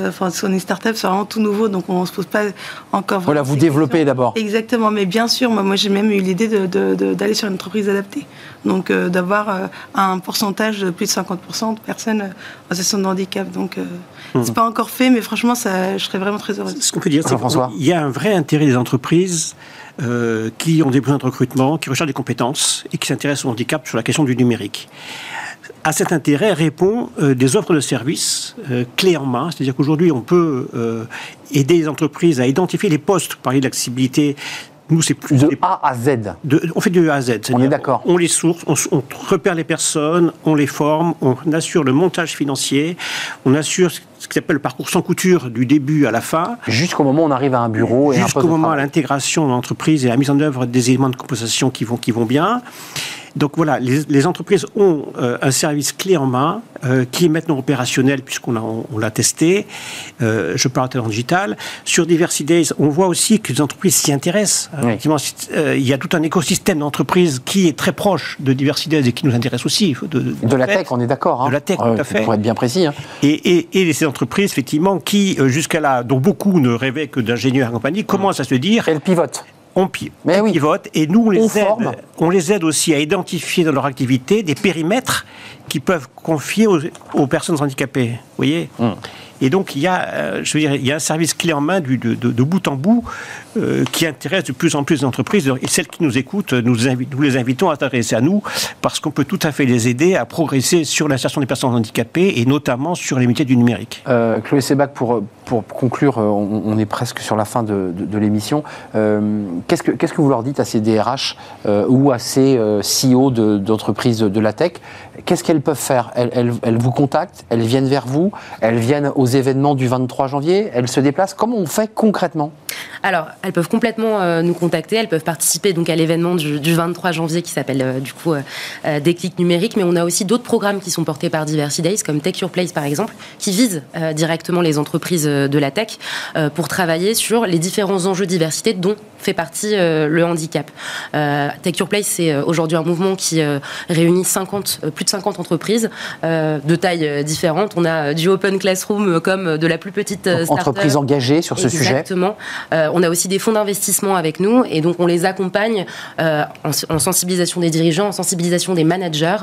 Enfin, on est start-up, c'est vraiment tout nouveau, donc on ne se pose pas encore... Voilà, vous développez d'abord. Exactement, mais bien sûr, moi j'ai même eu l'idée d'aller sur une entreprise adaptée. Donc d'avoir un pourcentage de plus de 50% de personnes en situation de handicap. Donc c'est pas encore fait, mais franchement, je serais vraiment très heureuse. Ce qu'on peut dire, c'est qu'il y a un vrai intérêt des entreprises qui ont des besoins de recrutement, qui recherchent des compétences et qui s'intéressent au handicap sur la question du numérique. À cet intérêt répond des offres de services clés en main, c'est-à-dire qu'aujourd'hui on peut aider les entreprises à identifier les postes, parler de l'accessibilité. Nous, c'est plus de A à Z. On fait du A à Z. On est d'accord. On les source, on repère les personnes, on les forme, on assure le montage financier, on assure ce qui s'appelle le parcours sans couture du début à la fin. Jusqu'au moment où on arrive à un bureau. Jusqu'au moment à l'intégration de l'entreprise et à la mise en œuvre des éléments de compensation qui vont bien. Donc voilà, les entreprises ont un service clé en main qui est maintenant opérationnel puisqu'on l'a testé. Je parle de Talent Digital. Sur Diversity Days, on voit aussi que les entreprises s'y intéressent. Oui. Il y a tout un écosystème d'entreprises qui est très proche de Diversity Days et qui nous intéresse aussi. De la tech, on est d'accord. Hein. De la tech, tout à fait. Pour être bien précis. Hein. Et ces entreprises, effectivement, qui jusqu'à là, dont beaucoup ne rêvaient que d'ingénieurs et compagnie, commencent à se dire... Elles pivotent. Pivotent et nous on les aide aussi à identifier dans leur activité des périmètres qu'ils peuvent confier aux personnes handicapées, vous voyez. Et donc il y a un service clé en main de bout en bout qui intéresse de plus en plus d'entreprises et celles qui nous écoutent, nous les invitons à s'intéresser à nous parce qu'on peut tout à fait les aider à progresser sur l'insertion des personnes handicapées et notamment sur les métiers du numérique. Chloé Sebag, pour conclure, on est presque sur la fin de l'émission. Qu'est-ce que vous leur dites à ces DRH ou à ces CEO d'entreprises de la tech? Qu'est-ce qu'elles peuvent faire? Elles vous contactent, elles viennent vers vous, elles viennent aux événements du 23 janvier, elles se déplacent. Comment on fait concrètement? Alors, elles peuvent complètement nous contacter, elles peuvent participer donc à l'événement du 23 janvier qui s'appelle Déclic Numérique, mais on a aussi d'autres programmes qui sont portés par Diversity Days, comme Tech Your Place par exemple, qui visent directement les entreprises de la tech pour travailler sur les différents enjeux de diversité dont fait partie le handicap. Tech Your Place, c'est aujourd'hui un mouvement qui réunit plus de 50 entreprises de tailles différentes. On a du open classroom comme de la plus petite start-up. Entreprises engagées sur ce sujet. Exactement. On a aussi des fonds d'investissement avec nous et donc on les accompagne en sensibilisation des dirigeants, en sensibilisation des managers,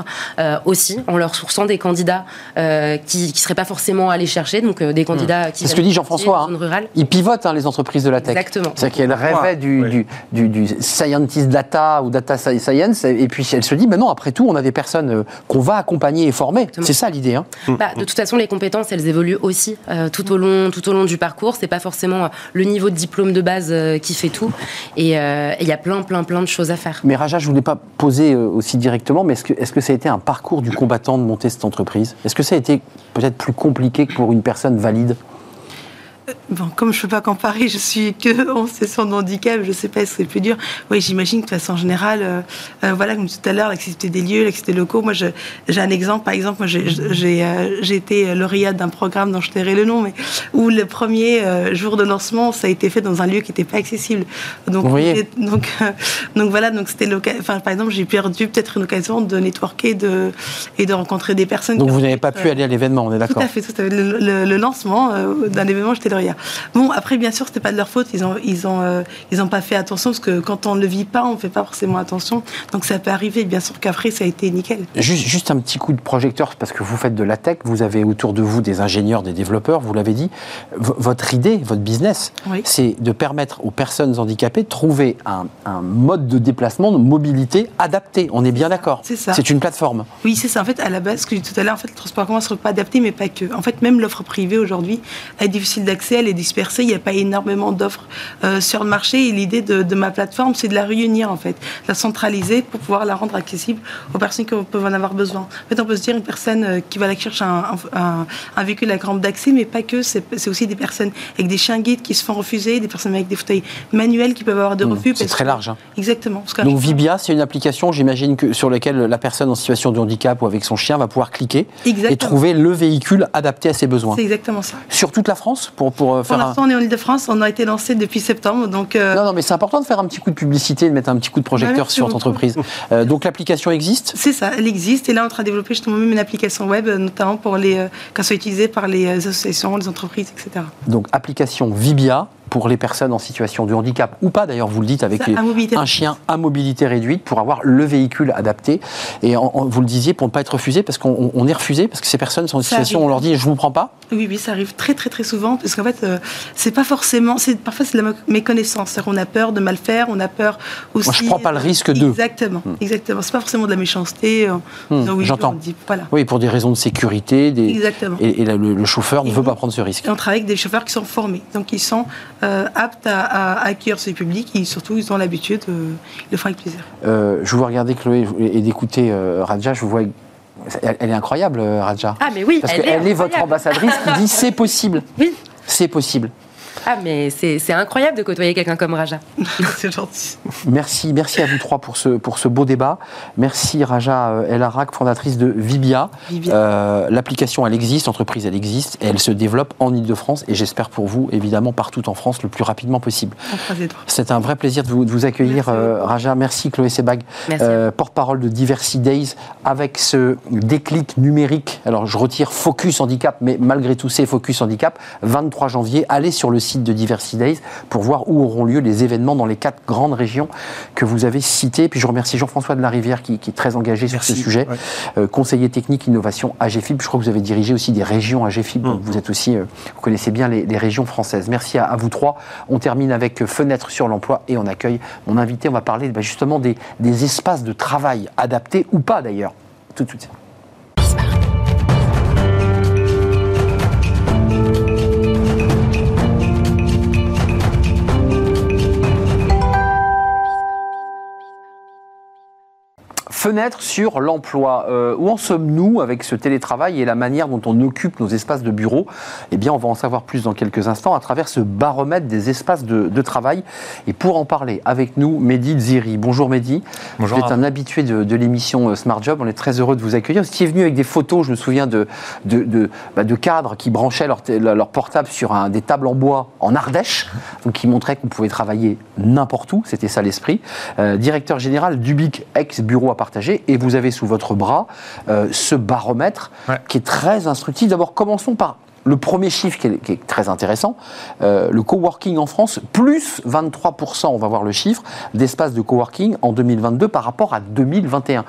aussi en leur sourçant des candidats qui ne seraient pas forcément allés chercher, donc des candidats qui... C'est ce que dit Jean-François, hein. Ils pivotent, hein, les entreprises de la tech. Exactement. C'est-à-dire qu'elles rêvaient du scientist data ou data science et puis elles se disent, ben non, après tout, on a des personnes qu'on va accompagner et former. Exactement. C'est ça l'idée, hein. De toute façon, les compétences, elles évoluent aussi tout au long du parcours. C'est pas forcément le niveau de diplôme de base qui fait tout. Et il y a plein de choses à faire. Mais Raja, je ne voulais pas poser aussi directement, mais est-ce que ça a été un parcours du combattant de monter cette entreprise? Est-ce que ça a été peut-être plus compliqué que pour une personne valide? Bon, comme je ne peux pas comparer, je suis que en situation de handicap, je ne sais pas si c'est plus dur. Oui, j'imagine que de façon générale, voilà, comme tout à l'heure, l'accessibilité des lieux, l'accessibilité locaux. Moi, j'ai un exemple, par exemple, moi, j'ai été lauréate d'un programme dont je tairai le nom, mais où le premier jour de lancement, ça a été fait dans un lieu qui n'était pas accessible. Donc, donc voilà, donc c'était par exemple, j'ai perdu peut-être une occasion de networker et de rencontrer des personnes. Donc vous n'avez pas pu aller à l'événement, on est d'accord? Tout à fait. Le lancement d'un événement, j'étais derrière. Bon, après, bien sûr, c'était pas de leur faute. Ils ont pas fait attention parce que quand on ne le vit pas, on fait pas forcément attention. Donc ça peut arriver. Bien sûr qu'après, ça a été nickel. Juste un petit coup de projecteur parce que vous faites de la tech. Vous avez autour de vous des ingénieurs, des développeurs. Vous l'avez dit. Votre idée, votre business, c'est de permettre aux personnes handicapées de trouver un mode de déplacement, de mobilité adapté. On est bien d'accord. C'est ça. C'est une plateforme. Oui, c'est ça. En fait, à la base, ce que je disais tout à l'heure, en fait, le transport en commun ne sera pas adapté, mais pas que. En fait, même l'offre privée aujourd'hui est difficile d'accès. elle est dispersée, il n'y a pas énormément d'offres sur le marché, et l'idée de ma plateforme, c'est de la réunir en fait, de la centraliser pour pouvoir la rendre accessible aux personnes qui peuvent en avoir besoin. En fait, on peut se dire une personne qui va aller chercher un véhicule à rampe d'accès, mais pas que, c'est aussi des personnes avec des chiens guides qui se font refuser, des personnes avec des fauteuils manuels qui peuvent avoir de refus. C'est très large. Hein. Exactement. Donc Vibia, c'est une application, j'imagine, sur laquelle la personne en situation de handicap ou avec son chien va pouvoir cliquer et trouver le véhicule adapté à ses besoins. C'est exactement ça. Sur toute la France pour faire l'instant, on est en Ile-de-France, on a été lancé depuis septembre. Donc, Non, mais c'est important de faire un petit coup de publicité, de mettre un petit coup de projecteur sur votre entreprise. Donc l'application existe ? C'est ça, elle existe. Et là, on est en train de développer justement même une application web, notamment pour qu'elle soit utilisée par les associations, les entreprises, etc. Donc application Vibia pour les personnes en situation de handicap ou pas, d'ailleurs vous le dites, avec un chien à mobilité réduite pour avoir le véhicule adapté. Et vous le disiez, pour ne pas être refusé, parce qu'on est refusé, parce que ces personnes sont en situation où on leur dit « je ne vous prends pas ». Oui, ça arrive très très très souvent, parce qu'en fait, c'est pas forcément, parfois c'est de la méconnaissance, c'est-à-dire qu'on a peur de mal faire, on a peur aussi... Moi je ne prends pas le risque de... Exactement, c'est pas forcément de la méchanceté, oui, j'entends. On dit, voilà. Oui, pour des raisons de sécurité, et le chauffeur ne veut pas prendre ce risque. Et on travaille avec des chauffeurs qui sont formés, donc ils sont... aptes à accueillir ce public et surtout ils ont l'habitude, ils le font avec plaisir. Je vous regarder Chloé et d'écouter Raja, je vous vois... Elle est incroyable Raja. Ah mais oui, parce qu'elle est votre ambassadrice qui dit c'est possible. Oui. C'est possible. Ah mais c'est incroyable de côtoyer quelqu'un comme Raja. C'est gentil. Merci à vous trois pour ce beau débat. Merci Raja Elarak, fondatrice de Vibia. L'application elle existe, l'entreprise elle existe, et elle se développe en Ile-de-France et j'espère pour vous évidemment partout en France le plus rapidement possible. C'est un vrai plaisir de vous accueillir Raja. Merci Chloé Sebag, porte-parole de Diversity Days avec ce déclic numérique. Alors je retire Focus Handicap, mais malgré tout c'est Focus Handicap. 23 janvier, allez sur le site de Diversity Days pour voir où auront lieu les événements dans les 4 grandes régions que vous avez citées. Puis je remercie Jean-François de la Rivière qui est très engagé sur ce sujet, conseiller technique innovation Agefiph. Je crois que vous avez dirigé aussi des régions Agefiph. Donc vous êtes aussi, vous connaissez bien les régions françaises. Merci à vous trois. On termine avec Fenêtre sur l'emploi et on accueille mon invité. On va parler justement des espaces de travail adaptés ou pas d'ailleurs. Tout de suite. Fenêtre sur l'emploi. Où en sommes-nous avec ce télétravail et la manière dont on occupe nos espaces de bureau ? Eh bien, on va en savoir plus dans quelques instants à travers ce baromètre des espaces de travail. Et pour en parler avec nous, Mehdi Ziri. Bonjour Mehdi. Bonjour. Vous êtes un habitué de l'émission Smart Job. On est très heureux de vous accueillir. Vous étiez venu avec des photos, je me souviens, de cadres qui branchaient leur portable sur des tables en bois en Ardèche, donc qui montraient qu'on pouvait travailler n'importe où. C'était ça l'esprit. Directeur général du BIC, ex-bureau à partager, et vous avez sous votre bras ce baromètre qui est très instructif. D'abord, commençons par le premier chiffre qui est très intéressant, le coworking en France, plus 23%, on va voir le chiffre, d'espaces de coworking en 2022 par rapport à 2021.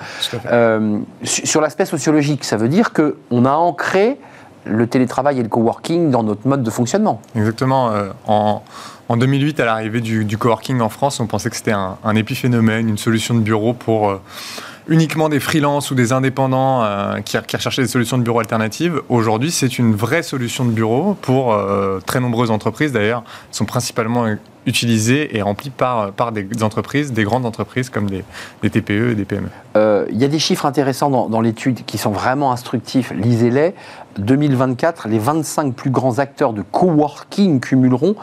Sur l'aspect sociologique, ça veut dire qu'on a ancré le télétravail et le coworking dans notre mode de fonctionnement. Exactement. En 2008, à l'arrivée du coworking en France, on pensait que c'était un épiphénomène, une solution de bureau pour uniquement des freelances ou des indépendants qui recherchaient des solutions de bureau alternatives. Aujourd'hui, c'est une vraie solution de bureau pour très nombreuses entreprises. D'ailleurs, elles sont principalement utilisées et remplies par des entreprises, des grandes entreprises comme des TPE et des PME. Il y a des chiffres intéressants dans l'étude qui sont vraiment instructifs. Lisez-les. 2024, les 25 plus grands acteurs de coworking cumuleront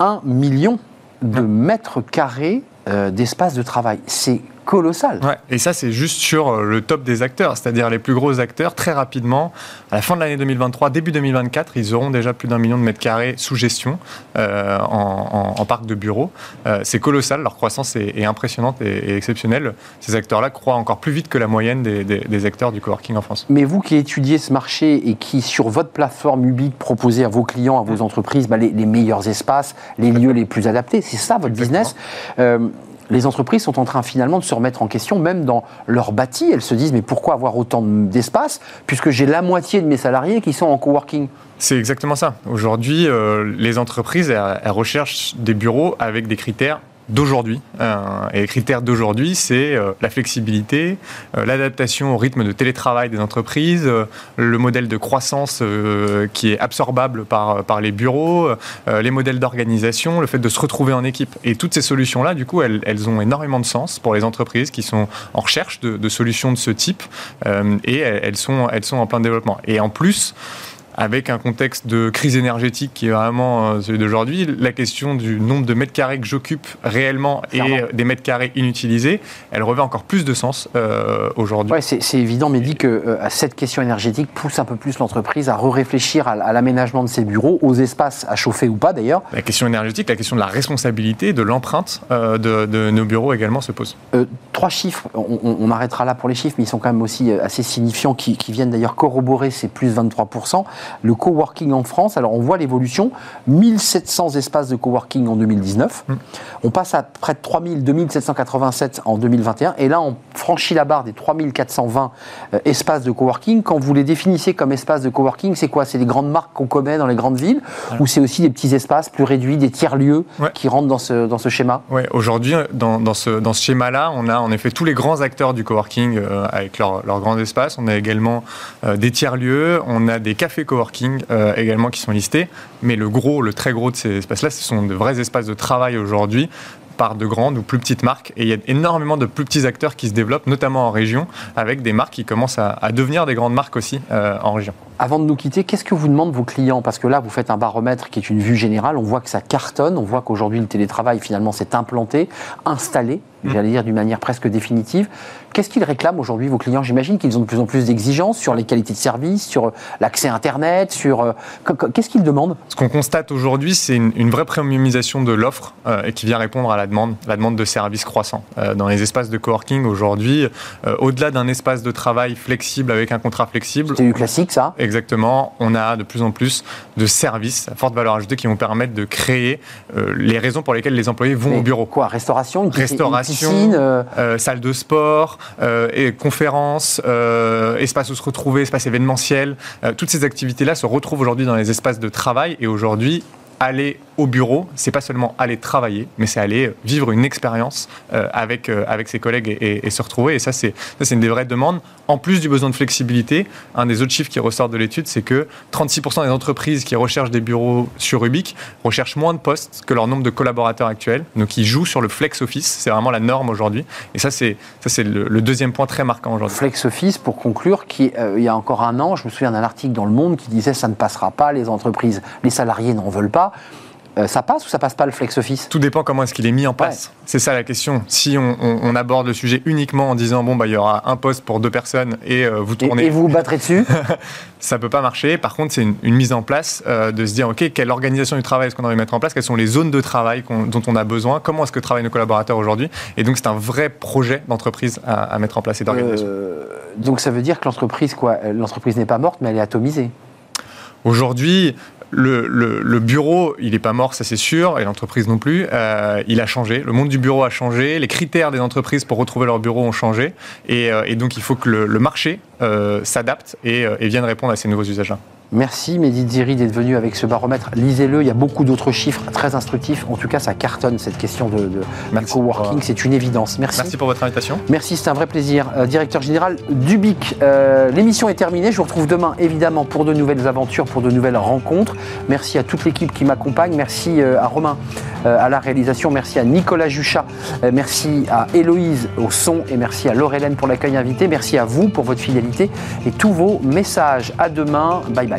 1 million de mètres carrés d'espace de travail. C'est colossal. Ouais, et ça, c'est juste sur le top des acteurs, c'est-à-dire les plus gros acteurs. Très rapidement, à la fin de l'année 2023, début 2024, ils auront déjà plus d'1 million de mètres carrés sous gestion en parc de bureaux. C'est colossal, leur croissance est impressionnante et exceptionnelle. Ces acteurs-là croient encore plus vite que la moyenne des acteurs du coworking en France. Mais vous qui étudiez ce marché et qui, sur votre plateforme Ubique, proposez à vos clients, à vos entreprises les meilleurs espaces, les lieux les plus adaptés, c'est ça votre business. Les entreprises sont en train finalement de se remettre en question, même dans leur bâti. Elles se disent, mais pourquoi avoir autant d'espace puisque j'ai la moitié de mes salariés qui sont en coworking ? C'est exactement ça. Aujourd'hui, les entreprises, elles recherchent des bureaux avec des critères d'aujourd'hui. Et les critères d'aujourd'hui, c'est la flexibilité, l'adaptation au rythme de télétravail des entreprises, le modèle de croissance qui est absorbable par les bureaux, les modèles d'organisation, le fait de se retrouver en équipe. Et toutes ces solutions-là, du coup, elles ont énormément de sens pour les entreprises qui sont en recherche de solutions de ce type, et elles sont en plein développement. Et en plus, avec un contexte de crise énergétique qui est vraiment celui d'aujourd'hui, la question du nombre de mètres carrés que j'occupe réellement et des mètres carrés inutilisés, elle revêt encore plus de sens aujourd'hui. Ouais, c'est évident, mais dit que cette question énergétique pousse un peu plus l'entreprise à réfléchir à l'aménagement de ses bureaux, aux espaces à chauffer ou pas d'ailleurs. La question énergétique, la question de la responsabilité, de l'empreinte de nos bureaux également se pose. Trois chiffres, on arrêtera là pour les chiffres, mais ils sont quand même aussi assez signifiants, qui viennent d'ailleurs corroborer ces plus 23%. Le coworking en France, alors on voit l'évolution, 1700 espaces de coworking en 2019, on passe à près de 2787 en 2021, et là on franchit la barre des 3420 espaces de coworking. Quand vous les définissez comme espaces de coworking, c'est quoi? C'est les grandes marques qu'on connaît dans les grandes villes, ou c'est aussi des petits espaces plus réduits, des tiers-lieux qui rentrent dans ce schéma? Oui, aujourd'hui, dans ce schéma-là, on a en effet tous les grands acteurs du coworking avec leurs grands espaces, on a également des tiers-lieux, on a des cafés coworking également qui sont listés, mais le très gros de ces espaces-là, ce sont de vrais espaces de travail aujourd'hui par de grandes ou plus petites marques, et il y a énormément de plus petits acteurs qui se développent, notamment en région, avec des marques qui commencent à devenir des grandes marques aussi en région. Avant de nous quitter, qu'est-ce que vous demandent vos clients? Parce que là, vous faites un baromètre qui est une vue générale, on voit que ça cartonne, on voit qu'aujourd'hui le télétravail finalement s'est implanté, installé, j'allais dire d'une manière presque définitive. Qu'est-ce qu'ils réclament aujourd'hui, vos clients? J'imagine qu'ils ont de plus en plus d'exigences sur les qualités de service, sur l'accès à Internet, sur... Qu'est-ce qu'ils demandent? Ce qu'on constate aujourd'hui, c'est une vraie premiumisation de l'offre et qui vient répondre à la demande de services croissants. Dans les espaces de coworking aujourd'hui, au-delà d'un espace de travail flexible avec un contrat flexible... C'était du classique, ça? Exactement. On a de plus en plus de services à forte valeur ajoutée qui vont permettre de créer les raisons pour lesquelles les employés vont au bureau. Quoi? Restauration, piscine, salle de sport, et conférences, espace où se retrouver, espace événementiel. Toutes ces activités-là se retrouvent aujourd'hui dans les espaces de travail, et aujourd'hui, aller au bureau, c'est pas seulement aller travailler, mais c'est aller vivre une expérience avec ses collègues et se retrouver. Et ça, c'est une des vraies demandes. En plus du besoin de flexibilité, un des autres chiffres qui ressort de l'étude, c'est que 36% des entreprises qui recherchent des bureaux sur Ubic recherchent moins de postes que leur nombre de collaborateurs actuels. Donc, ils jouent sur le flex office. C'est vraiment la norme aujourd'hui. Et ça, c'est le deuxième point très marquant aujourd'hui. Flex office, pour conclure, il y a encore un an, je me souviens d'un article dans Le Monde qui disait « ça ne passera pas, les entreprises, les salariés n'en veulent pas ». Ça passe ou ça passe pas, le flex-office? Tout dépend comment est-ce qu'il est mis en place. Ouais. C'est ça la question. Si on aborde le sujet uniquement en disant « bon, bah, il y aura un poste pour deux personnes et vous tournez… » Et vous vous battrez dessus. Ça peut pas marcher. Par contre, c'est une mise en place de se dire « ok, quelle organisation du travail est-ce qu'on a envie de mettre en place? Quelles sont les zones de travail dont on a besoin? Comment est-ce que travaillent nos collaborateurs aujourd'hui ?» Et donc, c'est un vrai projet d'entreprise à mettre en place et d'organisation. Donc, ça veut dire que l'entreprise n'est pas morte, mais elle est atomisée. Aujourd'hui… Le bureau, il n'est pas mort, ça c'est sûr, et l'entreprise non plus. Il a changé, le monde du bureau a changé, les critères des entreprises pour retrouver leur bureau ont changé, et donc il faut que le marché s'adapte et vienne répondre à ces nouveaux usages-là. Merci Mehdi Ziri d'être venu avec ce baromètre. Lisez-le, il y a beaucoup d'autres chiffres très instructifs. En tout cas, ça cartonne cette question du coworking, c'est une évidence. Merci pour votre invitation. Merci, c'est un vrai plaisir. Directeur général du BIC, l'émission est terminée. Je vous retrouve demain, évidemment, pour de nouvelles aventures, pour de nouvelles rencontres. Merci à toute l'équipe qui m'accompagne. Merci à Romain à la réalisation. Merci à Nicolas Juchat. Merci à Héloïse au son. Et merci à Laure-Hélène pour l'accueil invité. Merci à vous pour votre fidélité et tous vos messages. À demain. Bye bye.